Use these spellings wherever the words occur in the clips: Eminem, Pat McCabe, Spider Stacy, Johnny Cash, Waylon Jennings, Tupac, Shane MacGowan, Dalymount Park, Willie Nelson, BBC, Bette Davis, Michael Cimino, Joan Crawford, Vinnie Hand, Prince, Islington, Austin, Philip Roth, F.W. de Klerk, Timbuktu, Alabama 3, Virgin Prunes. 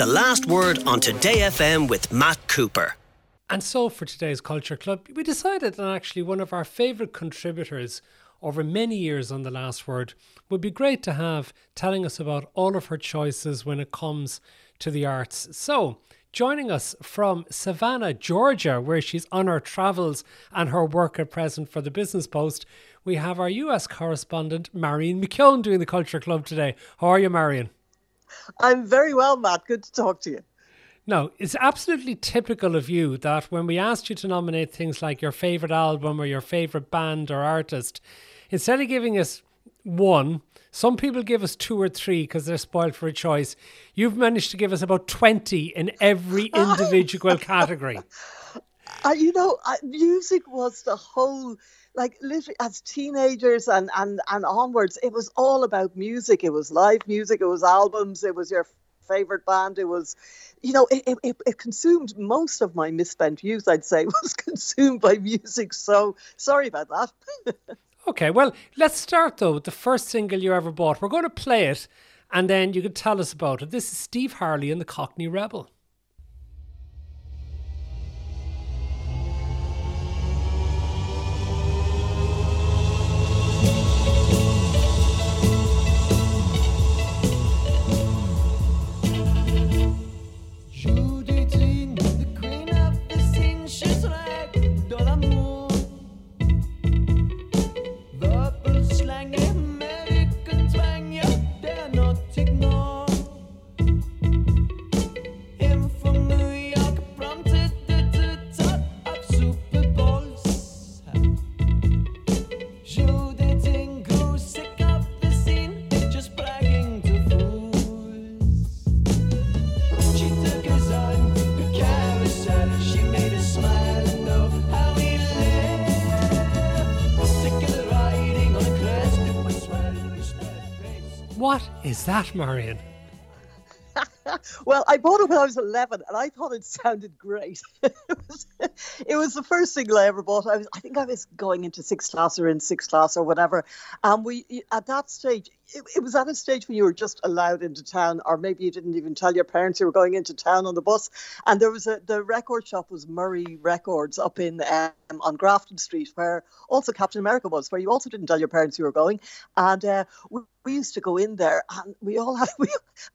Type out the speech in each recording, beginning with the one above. The Last Word on Today FM with Matt Cooper. And so for today's Culture Club, we decided that actually one of our favourite contributors over many years on The Last Word would be great to have telling us about all of her choices when it comes to the arts. So joining us from Savannah, Georgia, where she's on her travels and her work at present for the Business Post, we have our US correspondent, Marion McKeown, doing the Culture Club today. How are you, Marion? I'm very well, Matt. Good to talk to you. Now, it's absolutely typical of you that when we asked you to nominate things like your favourite album or your favourite band or artist, instead of giving us one, some people give us two or three because they're spoiled for a choice. You've managed to give us about 20 in every individual category. Music was the whole, like literally as teenagers and onwards, it was all about music. It was live music. It was albums. It was your favourite band. It was, you know, it consumed most of my misspent youth, I'd say, was consumed by music. So sorry about that. Okay, well, let's start, though, with the first single you ever bought. We're going to play it, and then you can tell us about it. This is Steve Harley and the Cockney Rebel. Judy Teen, the queen of the scene, she's like Dalymount. What is that, Marion? Well, I bought it when I was 11 and I thought it sounded great. It was the first single I ever bought. I think I was going into sixth class or whatever. And we, at that stage, it was at a stage when you were just allowed into town, or maybe you didn't even tell your parents you were going into town on the bus. And there was the record shop was Murray Records up in on Grafton Street, where also Captain America was, where you also didn't tell your parents you were going. And we used to go in there, and we all had,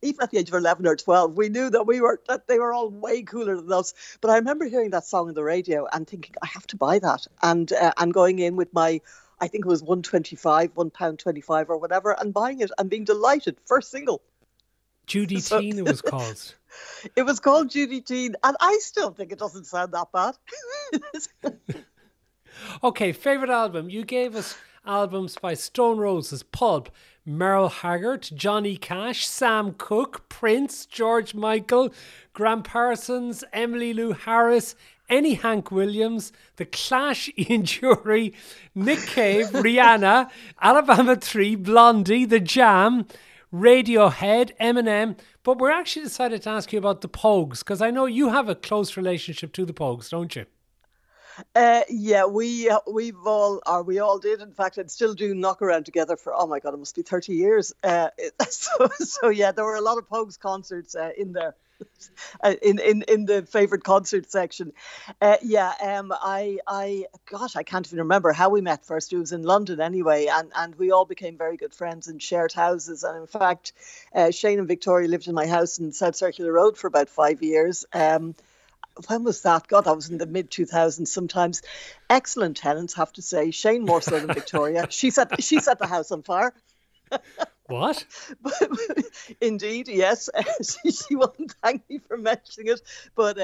even at the age of 11 or 12, we knew that they were all way cooler than us. But I remember hearing that song on the radio and thinking, I have to buy that, and going in with my, I think it was £1.25 or whatever, and buying it and being delighted. First single. Judy Teen it was called. It was called Judy Teen, and I still think it doesn't sound that bad. Okay, favourite album. You gave us albums by Stone Roses, Pulp, Merle Haggard, Johnny Cash, Sam Cooke, Prince, George Michael, Gram Parsons, Emmylou Harris, any Hank Williams, The Clash, Ian Dury, Nick Cave, Rihanna, Alabama 3, Blondie, The Jam, Radiohead, Eminem. But we're actually decided to ask you about the Pogues, because I know you have a close relationship to the Pogues, don't you? Yeah, we all did. In fact, I'd still do knock around together for, oh my God, it must be 30 years. So yeah, there were a lot of Pogues concerts in there. In the favourite concert section. I can't even remember how we met first. It was in London anyway, and we all became very good friends and shared houses. And in fact, Shane and Victoria lived in my house in South Circular Road for about 5 years. When was that? God, that was in the mid-2000s sometimes. Excellent tenants, have to say. Shane more so than Victoria. She set the house on fire. What? Indeed, yes. She won't thank me for mentioning it, but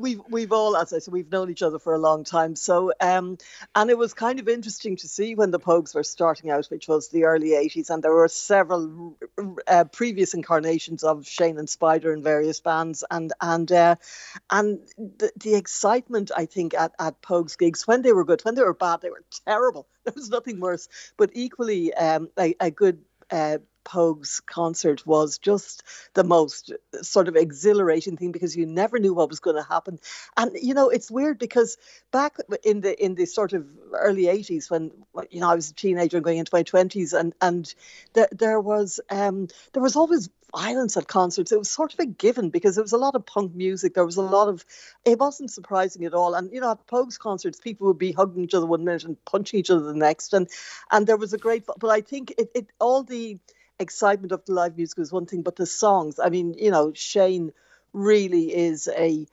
we've all, as I said, we've known each other for a long time. So, and it was kind of interesting to see when the Pogues were starting out, which was the early '80s, and there were several previous incarnations of Shane and Spider in various bands, and the excitement, I think, at Pogues gigs when they were good, when they were bad, they were terrible. There was nothing worse, but equally, a good Pogues concert was just the most sort of exhilarating thing, because you never knew what was going to happen. And you know, it's weird, because back in the sort of early '80s, when, you know, I was a teenager and going into my 20s, and there was always islands have concerts. It was sort of a given because there was a lot of punk music. There was a lot of, it wasn't surprising at all. And, you know, at Pogues concerts, people would be hugging each other one minute and punching each other the next. And there was a great, but I think it all the excitement of the live music was one thing, but the songs, I mean, you know, Shane really is a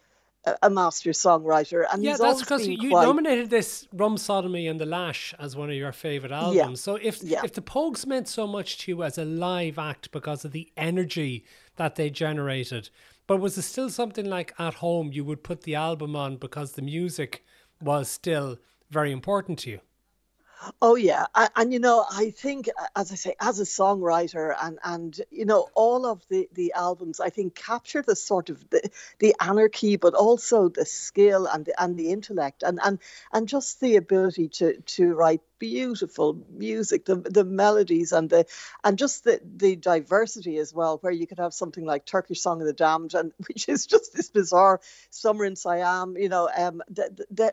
master songwriter. And yeah, that's because you nominated this Rum Sodomy and the Lash as one of your favourite albums. Yeah. So if the Pogues meant so much to you as a live act because of the energy that they generated, but was there still something like at home you would put the album on because the music was still very important to you? Oh, yeah. And, you know, I think, as I say, as a songwriter and you know, all of the albums, I think, capture the sort of the anarchy, but also the skill and the intellect and just the ability to write beautiful music, the melodies and just the diversity as well, where you could have something like Turkish Song of the Damned, and which is just this bizarre Summer in Siam. You know,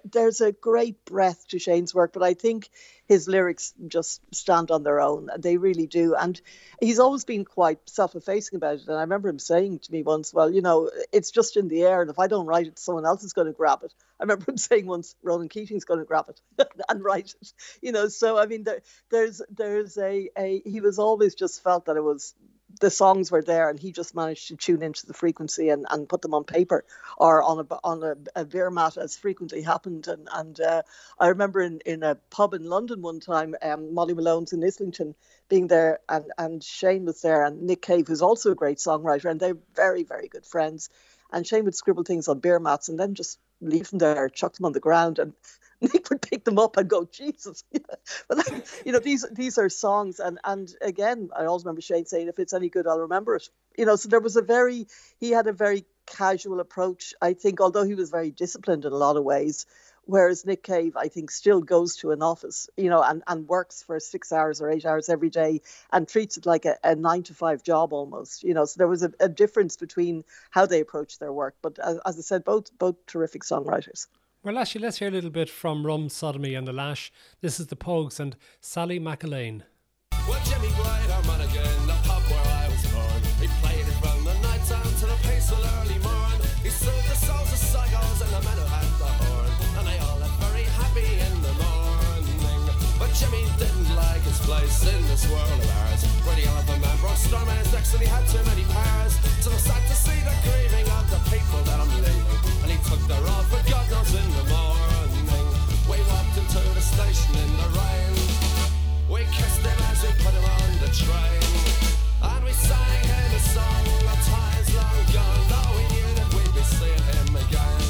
there's a great breadth to Shane's work, but I think his lyrics just stand on their own. They really do. And he's always been quite self-effacing about it. And I remember him saying to me once, well, you know, it's just in the air, and if I don't write it, someone else is going to grab it. I remember him saying once, Roland Keating's going to grab it and write it, you know. So, I mean, there's he was always just felt that it was, the songs were there, and he just managed to tune into the frequency and put them on paper or on a beer mat, as frequently happened. And I remember in a pub in London one time, Molly Malone's in Islington being there, and Shane was there, and Nick Cave, who's also a great songwriter, and they're very, very good friends. And Shane would scribble things on beer mats and then just leave them there, chuck them on the ground, and Nick would pick them up and go, Jesus. But, like, you know, these are songs. And again, I always remember Shane saying, if it's any good, I'll remember it. You know, so there was he had a very casual approach, I think, although he was very disciplined in a lot of ways. Whereas Nick Cave, I think, still goes to an office, you know, and works for 6 hours or 8 hours every day and treats it like a 9-to-5 job almost, you know. So there was a difference between how they approached their work. But as I said, both terrific songwriters. Well, actually, let's hear a little bit from Rum, Sodomy and the Lash. This is the Pogues and Sally McAlane. Well, Jimmy Bright, Harmonigan, the pub where I was born. He played it from the night down to the pace till early morn. He sold the souls of psychos and the men who had the horn, and they all looked very happy in the morning. But Jimmy didn't like his place in this world of ours. Pretty hard the man brought storm in his necks, and he had too many powers. So I sad to see the grieving of the people that I'm leaving. And he took the road for God knows in the morning. We walked into the station in the rain. We kissed him as we put him on the train. And we sang him a song of times long gone. Though we knew that we'd be seeing him again.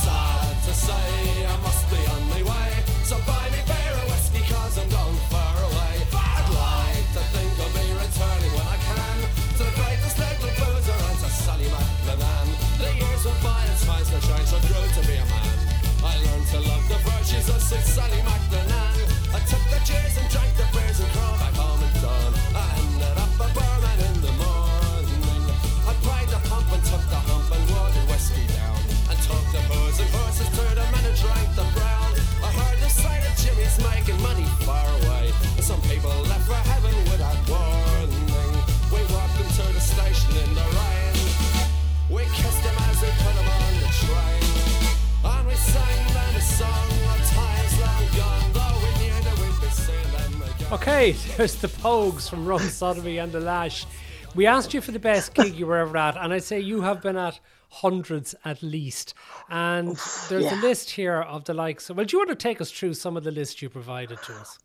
Sad to say, I must be on my way. So buy me beer and whiskey, cause I'm gone far away. I'd like to think I'll be returning when I can to the greatest little boozer and to Sally McLennan. The years went by and smiles were changed, I grew to be a man. I learned to love the virtues of St. Sally MacDonald. I took the cheers and drank the beers and crawled back home at dawn. I ended up a barman in the morning. I pried the pump and took the hump and watered whiskey down. I took the booze and horses to the men and drank the brown. I heard the sight of Jimmy's making money far away. And some people left for heaven without warning. We walked into the station in the rain. We kissed him as we put him on the train. And we sang them a song of times long gone. Though we knew that we'd be seeing them again. Okay, there's the Pogues from Rum, Sodomy and the Lash. We asked you for the best gig you were ever at, and I'd say you have been at hundreds at least. And there's a list here of the likes. Well, do you want to take us through some of the list you provided to us?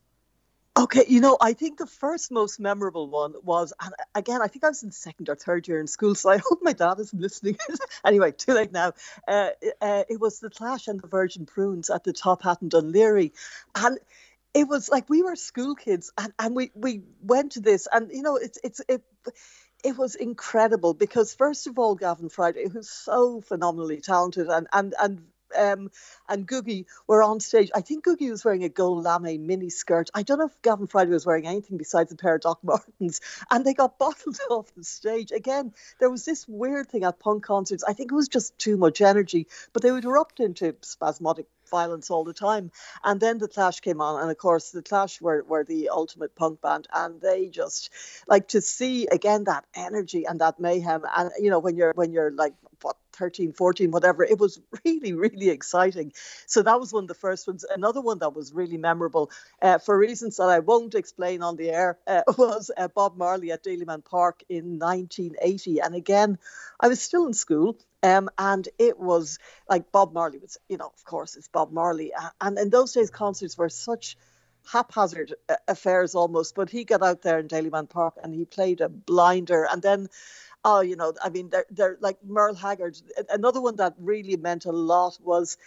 Okay, you know, I think the first most memorable one was, and again, I think I was in second or third year in school, so I hope my dad isn't listening. Anyway, too late now. It was The Clash and the Virgin Prunes at the Top Hat in Dunleary. And it was like we were school kids, and we went to this, and, you know, it was incredible because, first of all, Gavin Friday, who's so phenomenally talented and Guggi were on stage. I think Guggi was wearing a gold lame mini skirt. I don't know if Gavin Friday was wearing anything besides a pair of Doc Martens, and they got bottled off the stage. Again, there was this weird thing at punk concerts. I think it was just too much energy, but they would erupt into spasmodic violence all the time. And then The Clash came on, and of course The Clash were the ultimate punk band, and they just, like, to see again that energy and that mayhem, and you know, when you're like, what, 13, 14, whatever, it was really, really exciting. So that was one of the first ones. Another one that was really memorable, for reasons that I won't explain on the air, was Bob Marley at Dalymount Park in 1980. And again, I was still in school. And it was like Bob Marley was, you know, of course, it's Bob Marley. And in those days, concerts were such haphazard affairs almost. But he got out there in Dalymount Park and he played a blinder. And then, oh, you know, I mean, they're like Merle Haggard. Another one that really meant a lot was,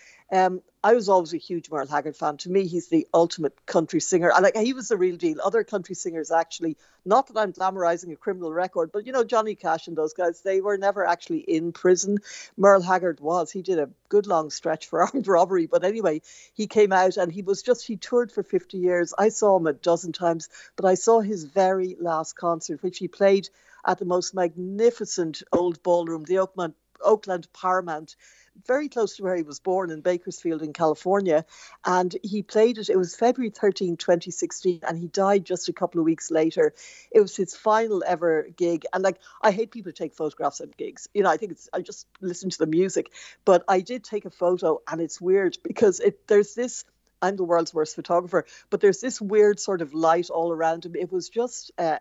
I was always a huge Merle Haggard fan. To me, he's the ultimate country singer. And like, he was the real deal. Other country singers, actually, not that I'm glamorizing a criminal record, but, you know, Johnny Cash and those guys, they were never actually in prison. Merle Haggard was. He did a good long stretch for armed robbery. But anyway, he came out and he was just, he toured for 50 years. I saw him 12 times, but I saw his very last concert, which he played at the most magnificent old ballroom, the Oakland Paramount, very close to where he was born in Bakersfield in California. And he played it. It was February 13, 2016, and he died just a couple of weeks later. It was his final ever gig. And like, I hate people who take photographs at gigs. You know, I think it's, I just listen to the music, but I did take a photo, and it's weird because there's this, I'm the world's worst photographer, but there's this weird sort of light all around him. It was just a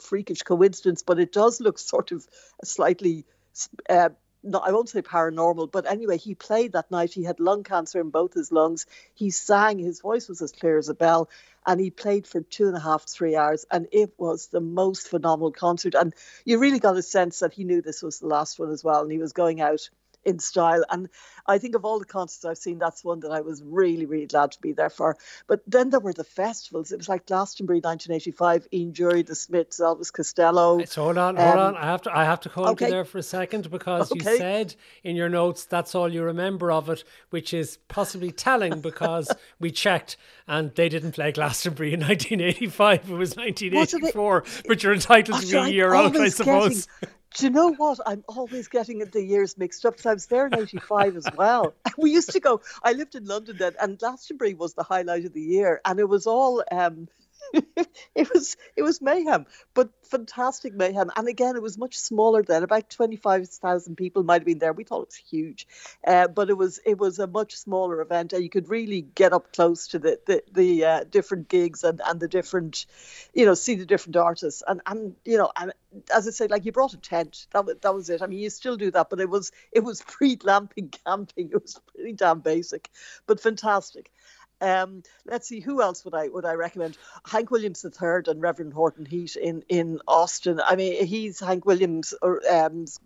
freakish coincidence, but it does look sort of slightly, no, I won't say paranormal, but anyway, he played that night. He had lung cancer in both his lungs. He sang, his voice was as clear as a bell, and he played for 2.5, 3 hours, and it was the most phenomenal concert. And you really got a sense that he knew this was the last one as well, and he was going out in style. And I think of all the concerts I've seen, that's one that I was really, really glad to be there for. But then there were the festivals. It was like Glastonbury 1985, Ian Dury, The Smiths, Elvis Costello. So hold on. I have to hold you there for a second, because you said in your notes that's all you remember of it, which is possibly telling, because we checked and they didn't play Glastonbury in 1985. It was 1984. But you're entitled to be a year out, I suppose. Do you know what? I'm always getting the years mixed up, because I was there in 85 as well. We used to go, I lived in London then, and Glastonbury was the highlight of the year, and it was all, it was mayhem, but fantastic mayhem. And again, it was much smaller then. About 25,000 people might have been there. We thought it was huge, but it was a much smaller event, and you could really get up close to the different gigs and the different, you know, see the different artists, and you know, and as I say, like, you brought a tent. That was it. I mean, you still do that, but it was pre-glamping camping. It was pretty damn basic, but fantastic. Let's see, who else would I recommend? Hank Williams III and Reverend Horton Heat in Austin. I mean, he's Hank Williams'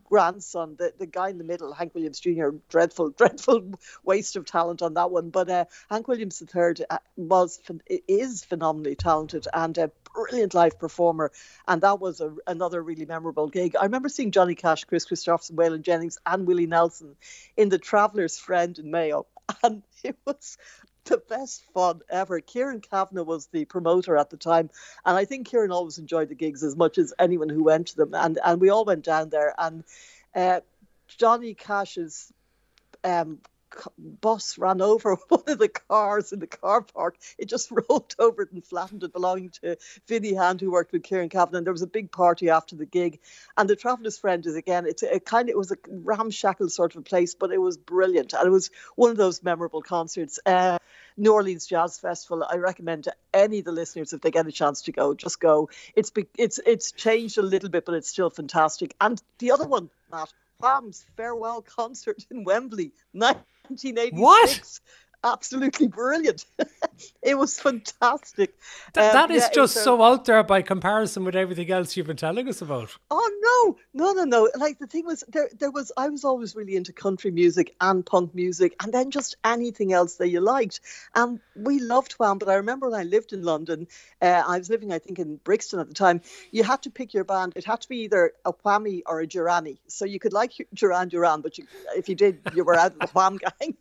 grandson, the guy in the middle, Hank Williams Jr. Dreadful waste of talent on that one. But Hank Williams III is phenomenally talented and a brilliant live performer. And that was another really memorable gig. I remember seeing Johnny Cash, Chris Christofferson, Waylon Jennings and Willie Nelson in the Traveller's Friend in Mayo. And it was the best fun ever. Kieran Kavanagh was the promoter at the time, and I think Kieran always enjoyed the gigs as much as anyone who went to them, and we all went down there, and Johnny Cash's bus ran over one of the cars in the car park. It just rolled over it and flattened it, belonging to Vinnie Hand, who worked with Kieran Kavanagh. And there was a big party after the gig. And the Traveller's Friend is, again, it was a ramshackle sort of a place, but it was brilliant. And it was one of those memorable concerts. New Orleans Jazz Festival, I recommend to any of the listeners, if they get a chance to go, just go. It's changed a little bit, but it's still fantastic. And the other one, Matt, Wham's farewell concert in Wembley, 1986. What? Absolutely brilliant. It was fantastic. That is just so out there by comparison with everything else you've been telling us about. Oh, no. Like, the thing was, there was, I was always really into country music and punk music, and then just anything else that you liked. And we loved Wham!, but I remember when I lived in London, I was living, I think, in Brixton at the time, you had to pick your band. It had to be either a Whammy or a Duran. So you could like Duran Duran, but if you did, you were out of the Wham! Gang.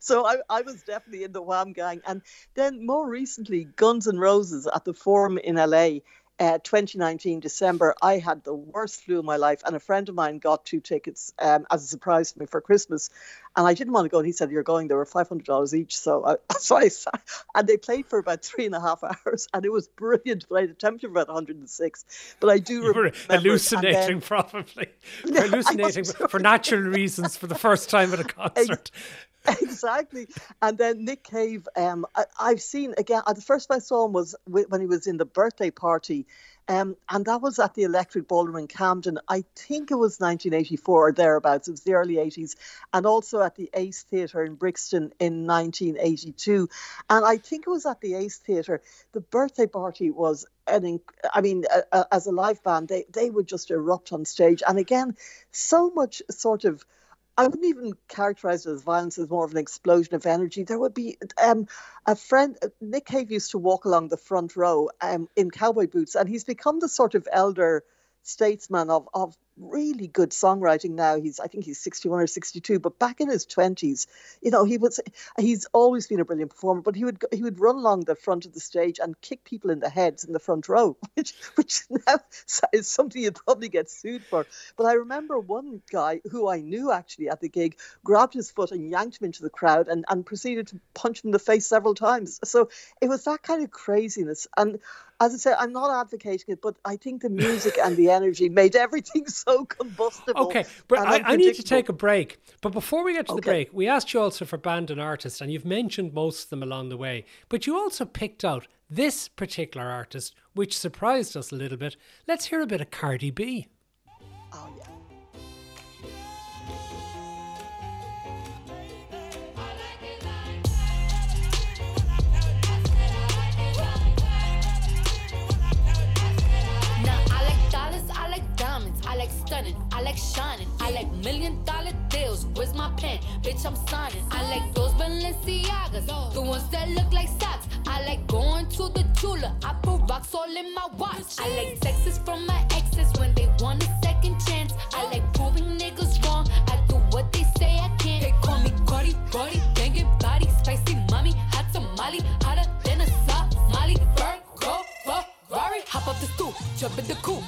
So I was definitely in the Wham! Gang. And then more recently, Guns N' Roses at the Forum in LA, 2019 December. I had the worst flu of my life, and a friend of mine got 2 tickets as a surprise for me for Christmas. And I didn't want to go. And he said, "You're going." They were $500 each. So I sat, and they played for about 3.5 hours, and it was brilliant. But I had a temperature of about 106. But I do remember hallucinating, probably. Yeah, hallucinating for natural reasons for the first time at a concert. Exactly. And then Nick Cave, I've seen again. The first I saw him was when he was in the birthday party. And that was at the Electric Ballroom in Camden. I think it was 1984 or thereabouts. It was the early 80s. And also at the Ace Theatre in Brixton in 1982. And I think it was at the Ace Theatre. The birthday party was, as a live band, they would just erupt on stage. And again, so much sort of, I wouldn't even characterize it as violence, as more of an explosion of energy. There would be a friend, Nick Cave used to walk along the front row in cowboy boots, and he's become the sort of elder statesman of really good songwriting now. I think he's 61 or 62, but back in his 20s, he's always been a brilliant performer, but he would run along the front of the stage and kick people in the heads in the front row, which now is something you'd probably get sued for. But I remember one guy who I knew actually at the gig grabbed his foot and yanked him into the crowd and proceeded to punch him in the face several times. So it was that kind of craziness. And as I said, I'm not advocating it, but I think the music and the energy made everything so combustible. Okay, but I need to take a break. But before we get to the break, we asked you also for band and artist, and you've mentioned most of them along the way. But you also picked out this particular artist, which surprised us a little bit. Let's hear a bit of Cardi B. Oh, yeah. Stunning, I like shining, I like $1 million deals. Where's my pen? Bitch, I'm signing. I like those Balenciagas, the ones that look like socks. I like going to the Tula, I put rocks all in my watch. I like sexes from my exes when they want a second chance. I like proving niggas wrong, I do what they say I can't. They call me Cardi, Cardi, banging body, spicy mommy, hot tamale, hotter than a Somali, burn, go, Ferrari. Hop up the stoop, jump in the coupe.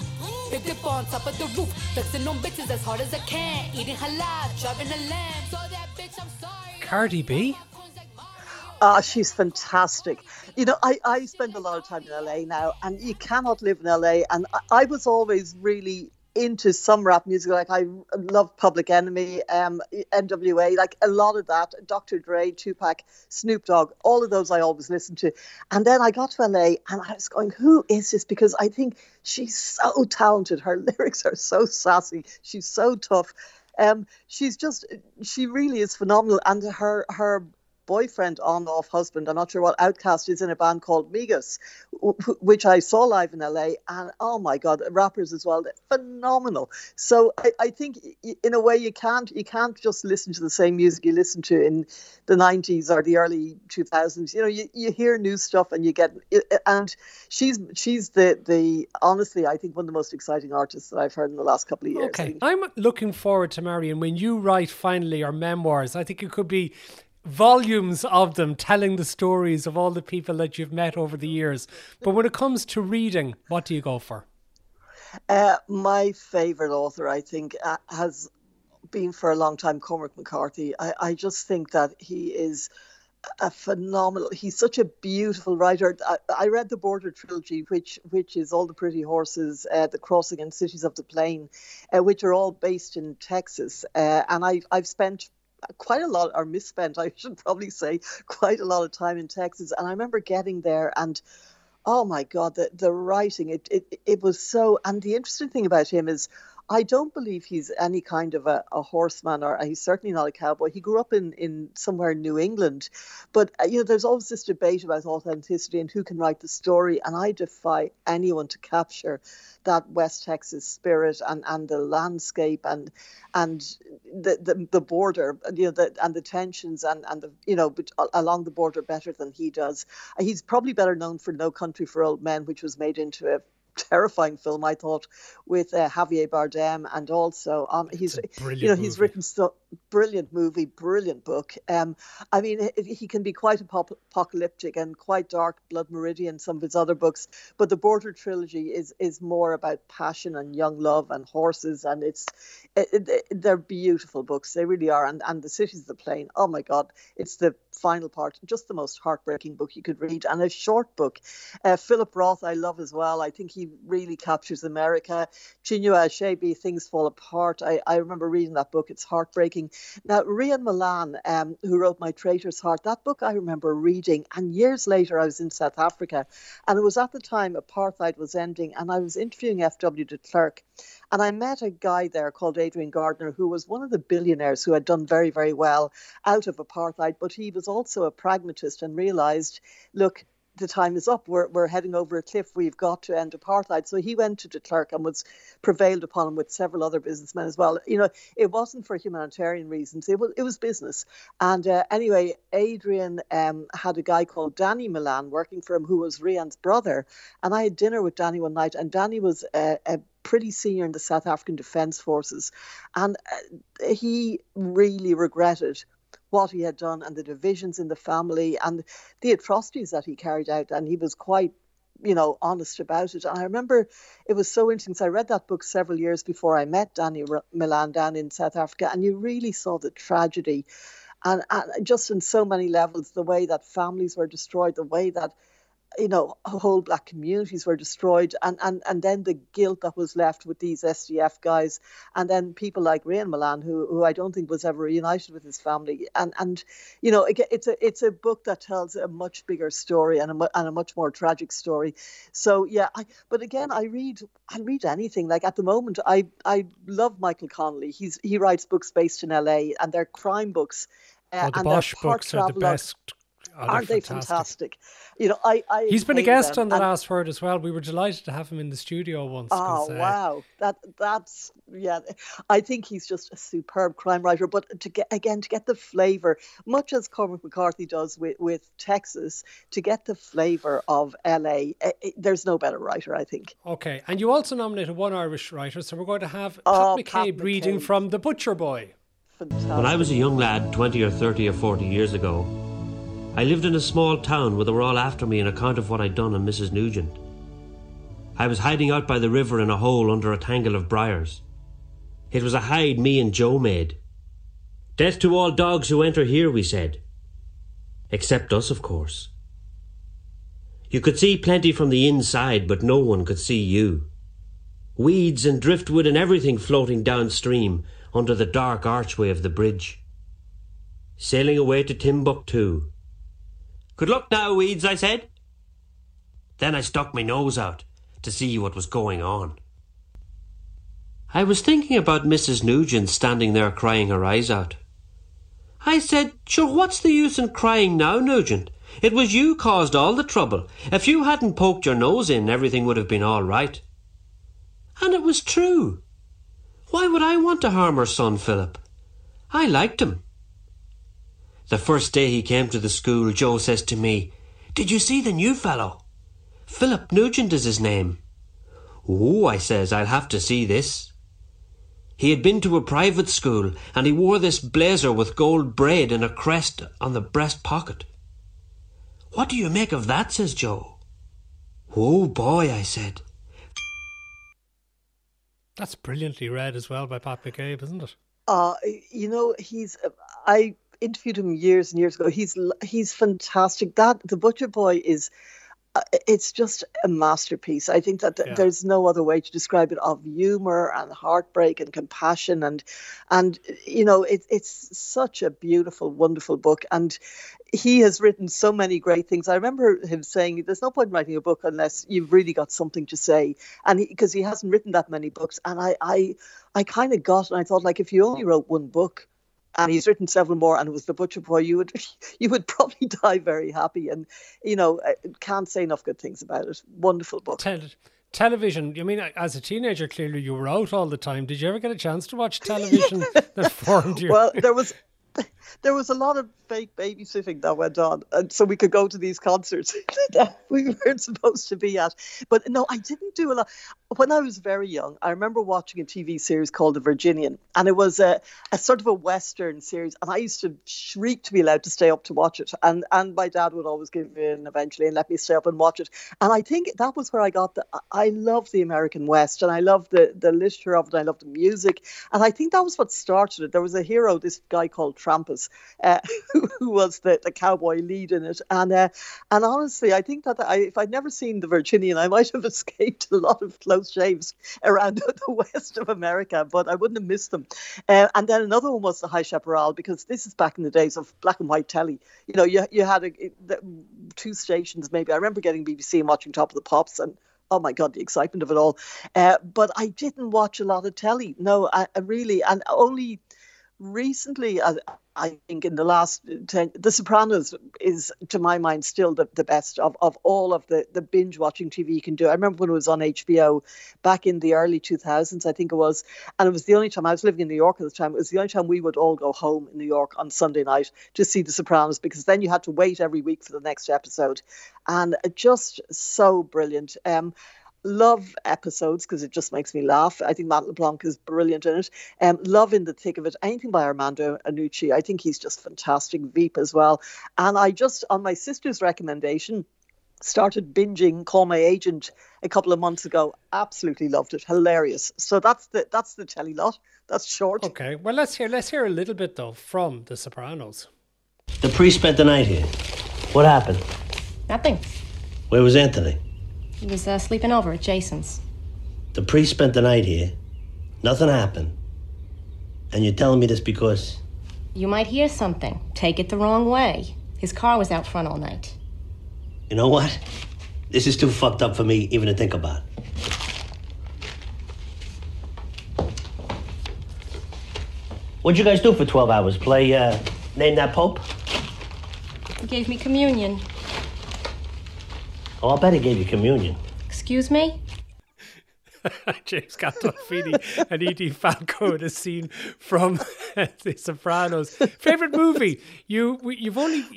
Big dip on top of the roof, flexing on bitches as hard as I can, eating halal, driving a lamb, so that bitch, I'm sorry. Cardi B? She's fantastic. I spend a lot of time in LA now, and you cannot live in LA, and I was always really into some rap music. Like I love Public Enemy, NWA, like a lot of that, Dr. Dre, Tupac, Snoop Dogg, all of those I always listened to. And then I got to LA and I was going, who is this? Because I think she's so talented. Her lyrics are so sassy. She's so tough. She really is phenomenal. And her boyfriend, on-off husband, I'm not sure what, Outcast, is in a band called Migos, which I saw live in LA, and oh my God, rappers as well, phenomenal. So I think in a way you can't just listen to the same music you listened to in the 90s or the early 2000s. You hear new stuff and you get, and she's the honestly I think one of the most exciting artists that I've heard in the last couple of years. Okay, I'm looking forward to, Marion, when you write finally your memoirs. I think it could be volumes of them telling the stories of all the people that you've met over the years. But when it comes to reading, what do you go for? My favourite author, I think, has been for a long time Cormac McCarthy. I just think that he is a phenomenal, he's such a beautiful writer. I read the Border Trilogy, which is All the Pretty Horses, The Crossing and Cities of the Plain, which are all based in Texas. And I've spent quite a lot, or misspent, I should probably say, quite a lot of time in Texas. And I remember getting there and, oh my God, the writing, it was so, and the interesting thing about him is, I don't believe he's any kind of a horseman, or he's certainly not a cowboy. He grew up in somewhere in New England. But, there's always this debate about authenticity and who can write the story. And I defy anyone to capture that West Texas spirit and the landscape and the border, and the tensions and along the border better than he does. He's probably better known for No Country for Old Men, which was made into a terrifying film, I thought, with Javier Bardem, and also he's written so brilliant movie, brilliant book. I mean, he can be quite apocalyptic and quite dark, Blood Meridian, some of his other books, but the Border Trilogy is more about passion and young love and horses, and they're beautiful books, they really are. And The Cities of the Plain, oh my God, it's the final part, just the most heartbreaking book you could read, and a short book. Philip Roth I love as well. I think he really captures America. Chinua Achebe, Things Fall Apart, I remember reading that book, it's heartbreaking. Now Rian Milan, who wrote My Traitor's Heart, that book I remember reading, and years later I was in South Africa, and it was at the time apartheid was ending, and I was interviewing F.W. de Klerk, and I met a guy there called Adrian Gardner, who was one of the billionaires who had done very, very well out of apartheid, but he was also a pragmatist and realized, look, the time is up, we're heading over a cliff, we've got to end apartheid. So he went to de Klerk and was prevailed upon him with several other businessmen as well. You know, it wasn't for humanitarian reasons, it was business. And anyway, Adrian had a guy called Danny Milan working for him, who was Rian's brother, and I had dinner with Danny one night, and Danny was a pretty senior in the South African Defence Forces, and he really regretted what he had done and the divisions in the family and the atrocities that he carried out. And he was quite, honest about it. And I remember it was so interesting. So I read that book several years before I met Danny Milan down in South Africa. And you really saw the tragedy. And just in so many levels, the way that families were destroyed, the way that, whole black communities were destroyed, and then the guilt that was left with these SDF guys, and then people like Rian Milan, who I don't think was ever reunited with his family, and it's a book that tells a much bigger story and a much more tragic story. So yeah, I read anything. Like at the moment, I love Michael Connolly. He writes books based in LA, and they're crime books. The Bosch books are the best. Aren't they fantastic? He's been a guest on The Last Word as well. We were delighted to have him in the studio once. Oh, wow. That's, yeah. I think he's just a superb crime writer. But to get the flavour, much as Cormac McCarthy does with Texas, to get the flavour of LA, there's no better writer, I think. Okay. And you also nominated one Irish writer. So we're going to have Pat McCabe reading from The Butcher Boy. Fantastic. When I was a young lad 20 or 30 or 40 years ago, I lived in a small town where they were all after me on account of what I'd done on Mrs. Nugent. I was hiding out by the river in a hole under a tangle of briars. It was a hide me and Joe made. Death to all dogs who enter here, we said. Except us, of course. You could see plenty from the inside, but no one could see you. Weeds and driftwood and everything floating downstream under the dark archway of the bridge. Sailing away to Timbuktu. Good luck now, Weeds, I said. Then I stuck my nose out to see what was going on. I was thinking about Mrs. Nugent standing there crying her eyes out. I said, sure, what's the use in crying now, Nugent? It was you caused all the trouble. If you hadn't poked your nose in, everything would have been all right. And it was true. Why would I want to harm her son, Philip? I liked him. The first day he came to the school, Joe says to me, "Did you see the new fellow? Philip Nugent is his name." "Oh," I says, "I'll have to see this." He had been to a private school, and he wore this blazer with gold braid and a crest on the breast pocket. "What do you make of that?" says Joe. "Oh, boy," I said. That's brilliantly read as well by Pat McCabe, isn't it? I interviewed him years and years ago. He's fantastic. That The Butcher Boy is it's just a masterpiece. I think that there's no other way to describe it, of humor and heartbreak and compassion and it's such a beautiful, wonderful book. And he has written so many great things. I remember him saying, there's no point in writing a book unless you've really got something to say. And because he hasn't written that many books. And I kind of got, and I thought, like, if you only wrote one book, and he's written several more, and it was The Butcher Boy, you would probably die very happy. And, can't say enough good things about it. Wonderful book. Television. I mean, as a teenager, clearly you were out all the time. Did you ever get a chance to watch television that formed you? Well, there was... there was a lot of fake babysitting that went on, and so we could go to these concerts that we weren't supposed to be at. But no, I didn't do a lot. When I was very young, I remember watching a TV series called The Virginian, and it was a sort of a Western series, and I used to shriek to be allowed to stay up to watch it, and my dad would always give in eventually and let me stay up and watch it. And I think that was where I got the, I love the American West, and I love the literature of it, I love the music, and I think that was what started it. There was a hero, this guy called Trampas, who was the cowboy lead in it, and honestly, I think that if I'd never seen The Virginian, I might have escaped a lot of close shaves around the west of America, but I wouldn't have missed them. And then another one was The High Chaparral, because this is back in the days of black and white telly. You know, you had two stations maybe. I remember getting BBC and watching Top of the Pops, and oh my God, the excitement of it all. But I didn't watch a lot of telly. No, I really, and only recently, I think in the last 10, The Sopranos is, to my mind, still the best of all of the binge-watching TV you can do. I remember when it was on HBO back in the early 2000s, I think it was, and it was the only time, I was living in New York at the time, it was the only time we would all go home in New York on Sunday night to see The Sopranos, because then you had to wait every week for the next episode. And just so brilliant. Love episodes, because it just makes me laugh. I think Matt LeBlanc is brilliant in it. Love In the Thick of It. Anything by Armando Iannucci. I think he's just fantastic. Veep as well. And I just, on my sister's recommendation, started binging Call My Agent a couple of months ago. Absolutely loved it. Hilarious. So that's the telly lot. That's short. Okay. Well, let's hear a little bit though from The Sopranos. The priest spent the night here. What happened? Nothing. Where was Anthony? He was sleeping over at Jason's. The priest spent the night here. Nothing happened. And you're telling me this because? You might hear something. Take it the wrong way. His car was out front all night. You know what? This is too fucked up for me even to think about. What'd you guys do for 12 hours? Play, Name That Pope? He gave me communion. Oh, I bet he gave you communion. Excuse me? James Gandolfini and Edie Falco in a scene from The Sopranos. Favorite movie? You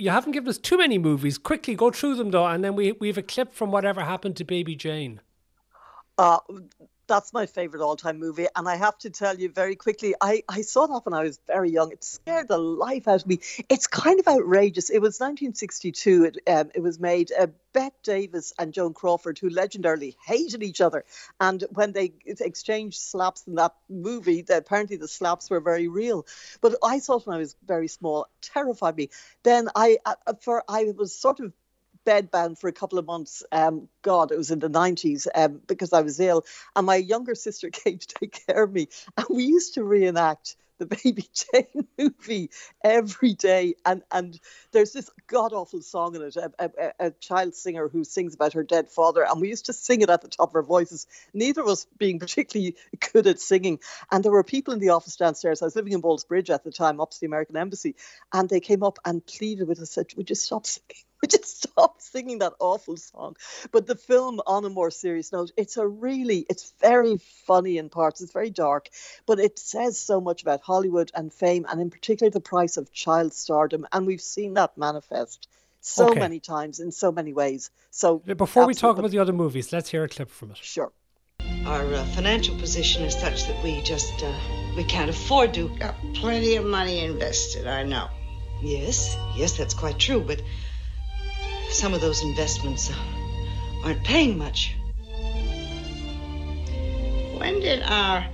haven't given us too many movies. Quickly go through them though, and then we have a clip from Whatever Happened to Baby Jane. That's my favourite all-time movie. And I have to tell you very quickly, I saw that when I was very young. It scared the life out of me. It's kind of outrageous. It was 1962. It was made. Bette Davis and Joan Crawford, who legendarily hated each other. And when they exchanged slaps in that movie, apparently the slaps were very real. But I saw it when I was very small. It terrified me. Then I was sort of bedbound for a couple of months. God, it was in the 90s because I was ill, and my younger sister came to take care of me, and we used to reenact the Baby Jane movie every day, and there's this god-awful song in it, a child singer who sings about her dead father, and we used to sing it at the top of our voices, neither of us being particularly good at singing. And there were people in the office downstairs. I was living in Ballsbridge at the time, opposite the American Embassy, and they came up and pleaded with us, said, would you stop singing? We just stopped singing that awful song. But the film, on a more serious note, it's very funny in parts. It's very dark, but it says so much about Hollywood and fame, and in particular the price of child stardom. And we've seen that manifest so many times in so many ways. So before we talk about the other movies, let's hear a clip from it. Sure. Our financial position is such that we just we can't afford to. Got plenty of money invested, I know. Yes, that's quite true, but some of those investments aren't paying much. When did our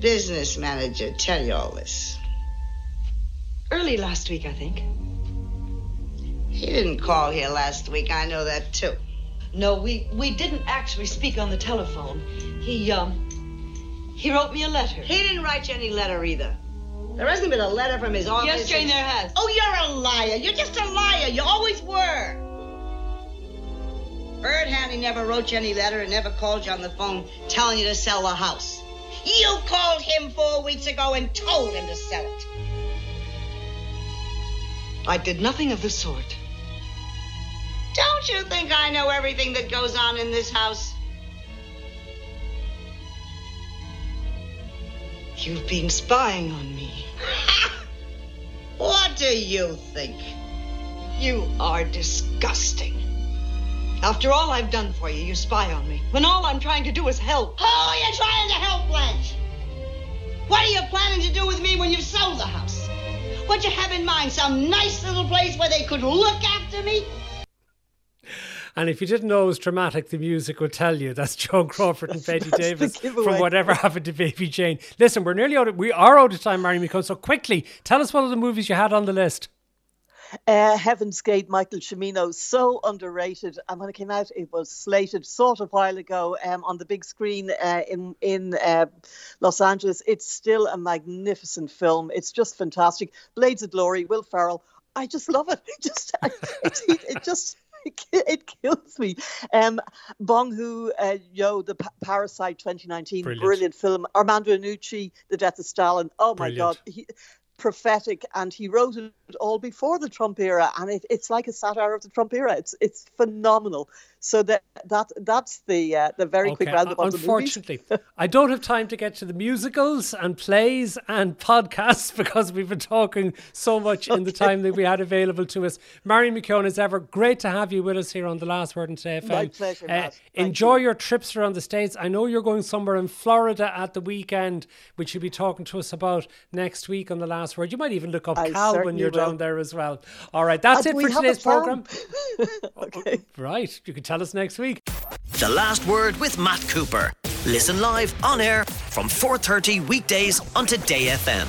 business manager tell you all this? Early last week, I think. He didn't call here last week. I know that, too. No, we didn't actually speak on the telephone. He wrote me a letter. He didn't write you any letter, either. There hasn't been a letter from his office. Yes, Jane, there has. Oh, you're a liar. You're just a liar. You always were. Bird Hanley never wrote you any letter and never called you on the phone telling you to sell the house. You called him 4 weeks ago and told him to sell it. I did nothing of the sort. Don't you think I know everything that goes on in this house? You've been spying on me. What do you think? You are disgusting. After all I've done for you, you spy on me, when all I'm trying to do is help. Who are you trying to help, Blanche? What are you planning to do with me when you've sold the house? What you have in mind, some nice little place where they could look after me? And if you didn't know it was dramatic, the music would tell you. That's Joan Crawford and Betty Davis from Whatever Happened to Baby Jane. Listen, we're nearly out of, we are out of time, Marion McKeown. So quickly, tell us what other movies you had on the list. Heaven's Gate, Michael Cimino, so underrated. And when it came out, it was slated sort of a while ago on the big screen in Los Angeles. It's still a magnificent film. It's just fantastic. Blades of Glory, Will Ferrell. I just love it. It kills me. Bong-Ho, Yo, The Parasite 2019, brilliant film. Armando Iannucci, The Death of Stalin. Oh, my God. Prophetic, and he wrote it all before the Trump era, and it's like a satire of the Trump era. It's phenomenal. So that's the very quick roundup of the movies. Unfortunately, I don't have time to get to the musicals and plays and podcasts because we've been talking so much in the time that we had available to us. Marion McKeown, as ever, great to have you with us here on The Last Word on Today FM. My pleasure, Matt. Enjoy your trips around the States. I know you're going somewhere in Florida at the weekend, which you'll be talking to us about next week on The Last Word. You might even look up Cal when you're down there as well. All right, that's it for today's programme. Okay. Right, you can tell us next week. The Last Word with Matt Cooper. Listen live on air from 4:30 weekdays on Today FM.